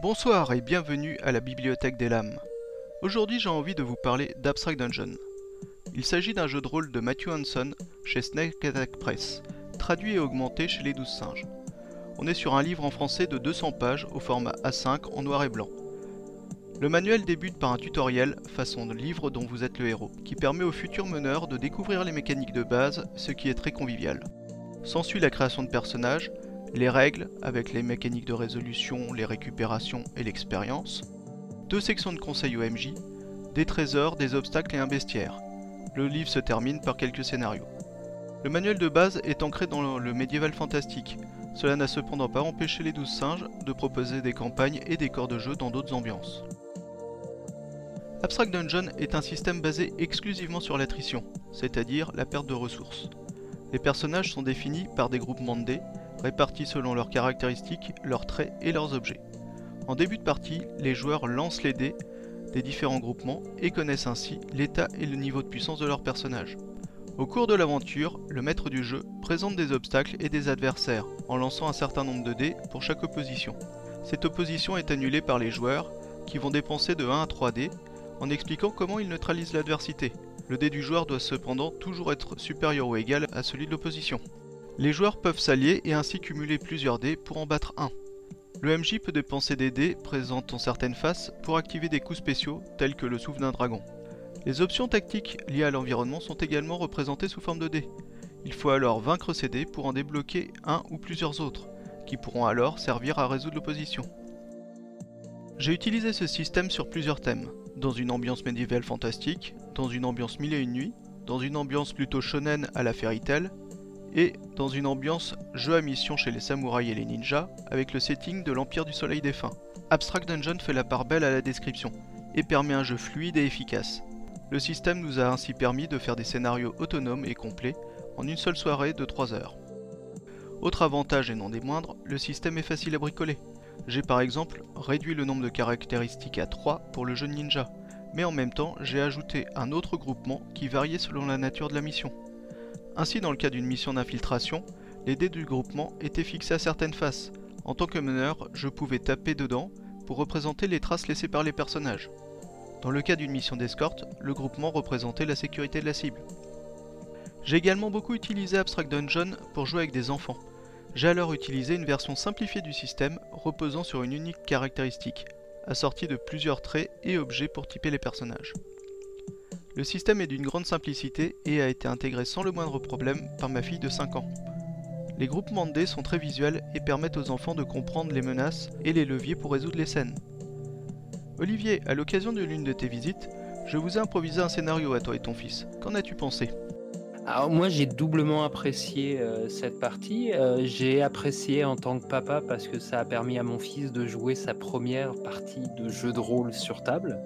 Bonsoir et bienvenue à la Bibliothèque des Lames. Aujourd'hui j'ai envie de vous parler d'Abstract Dungeon. Il s'agit d'un jeu de rôle de Matthew Hanson chez Snake Attack Press, traduit et augmenté chez Les Douze Singes. On est sur un livre en français de 200 pages au format A5 en noir et blanc. Le manuel débute par un tutoriel façon livre dont vous êtes le héros, qui permet au futur meneur de découvrir les mécaniques de base, ce qui est très convivial. S'ensuit la création de personnages, les règles avec les mécaniques de résolution, les récupérations et l'expérience, deux sections de conseils au MJ, des trésors, des obstacles et un bestiaire. Le livre se termine par quelques scénarios. Le manuel de base est ancré dans le médiéval fantastique, cela n'a cependant pas empêché les 12 singes de proposer des campagnes et des corps de jeu dans d'autres ambiances. Abstract Dungeon est un système basé exclusivement sur l'attrition, c'est-à-dire la perte de ressources. Les personnages sont définis par des groupements de dés, répartis selon leurs caractéristiques, leurs traits et leurs objets. En début de partie, les joueurs lancent les dés des différents groupements et connaissent ainsi l'état et le niveau de puissance de leur personnage. Au cours de l'aventure, le maître du jeu présente des obstacles et des adversaires en lançant un certain nombre de dés pour chaque opposition. Cette opposition est annulée par les joueurs qui vont dépenser de 1 à 3 dés en expliquant comment ils neutralisent l'adversité. Le dé du joueur doit cependant toujours être supérieur ou égal à celui de l'opposition. Les joueurs peuvent s'allier et ainsi cumuler plusieurs dés pour en battre un. Le MJ peut dépenser des dés présentant certaines faces pour activer des coups spéciaux tels que le souffle d'un dragon. Les options tactiques liées à l'environnement sont également représentées sous forme de dés. Il faut alors vaincre ces dés pour en débloquer un ou plusieurs autres, qui pourront alors servir à résoudre l'opposition. J'ai utilisé ce système sur plusieurs thèmes, dans une ambiance médiévale fantastique, dans une ambiance mille et une nuits, dans une ambiance plutôt shonen à la Fairy Tail, et dans une ambiance jeu à mission chez les samouraïs et les ninjas, avec le setting de l'Empire du Soleil défunt. Abstract Dungeon fait la part belle à la description, et permet un jeu fluide et efficace. Le système nous a ainsi permis de faire des scénarios autonomes et complets, en une seule soirée de 3 heures. Autre avantage et non des moindres, le système est facile à bricoler. J'ai par exemple réduit le nombre de caractéristiques à 3 pour le jeu de ninja, mais en même temps j'ai ajouté un autre groupement qui variait selon la nature de la mission. Ainsi, dans le cas d'une mission d'infiltration, les dés du groupement étaient fixés à certaines faces. En tant que meneur, je pouvais taper dedans pour représenter les traces laissées par les personnages. Dans le cas d'une mission d'escorte, le groupement représentait la sécurité de la cible. J'ai également beaucoup utilisé Abstract Dungeon pour jouer avec des enfants. J'ai alors utilisé une version simplifiée du système reposant sur une unique caractéristique, assortie de plusieurs traits et objets pour typer les personnages. Le système est d'une grande simplicité et a été intégré sans le moindre problème par ma fille de 5 ans. Les groupements de dés sont très visuels et permettent aux enfants de comprendre les menaces et les leviers pour résoudre les scènes. Olivier, à l'occasion de l'une de tes visites, je vous ai improvisé un scénario à toi et ton fils. Qu'en as-tu pensé ? Alors moi j'ai doublement apprécié cette partie, j'ai apprécié en tant que papa parce que ça a permis à mon fils de jouer sa première partie de jeu de rôle sur table.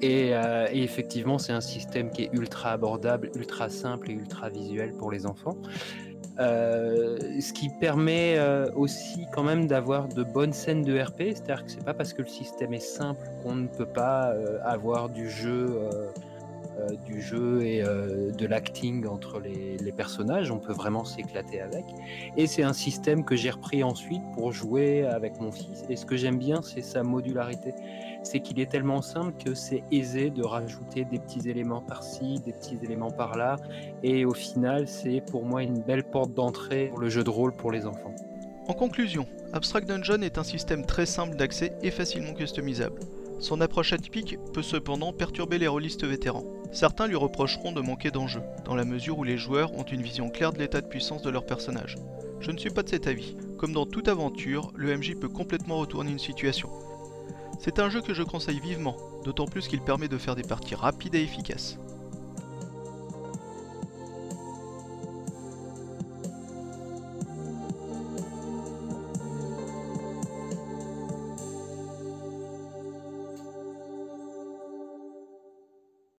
Et effectivement, c'est un système qui est ultra abordable, ultra simple et ultra visuel pour les enfants. Ce qui permet aussi quand même d'avoir de bonnes scènes de RP, c'est-à-dire que c'est pas parce que le système est simple qu'on ne peut pas avoir du jeu et de l'acting entre les personnages, on peut vraiment s'éclater avec. Et c'est un système que j'ai repris ensuite pour jouer avec mon fils. Et ce que j'aime bien, c'est sa modularité. C'est qu'il est tellement simple que c'est aisé de rajouter des petits éléments par-ci, des petits éléments par-là, et au final, c'est pour moi une belle porte d'entrée pour le jeu de rôle pour les enfants. En conclusion, Abstract Dungeon est un système très simple d'accès et facilement customisable. Son approche atypique peut cependant perturber les rôlistes vétérans. Certains lui reprocheront de manquer d'enjeu, dans la mesure où les joueurs ont une vision claire de l'état de puissance de leur personnage. Je ne suis pas de cet avis. Comme dans toute aventure, le MJ peut complètement retourner une situation. C'est un jeu que je conseille vivement, d'autant plus qu'il permet de faire des parties rapides et efficaces.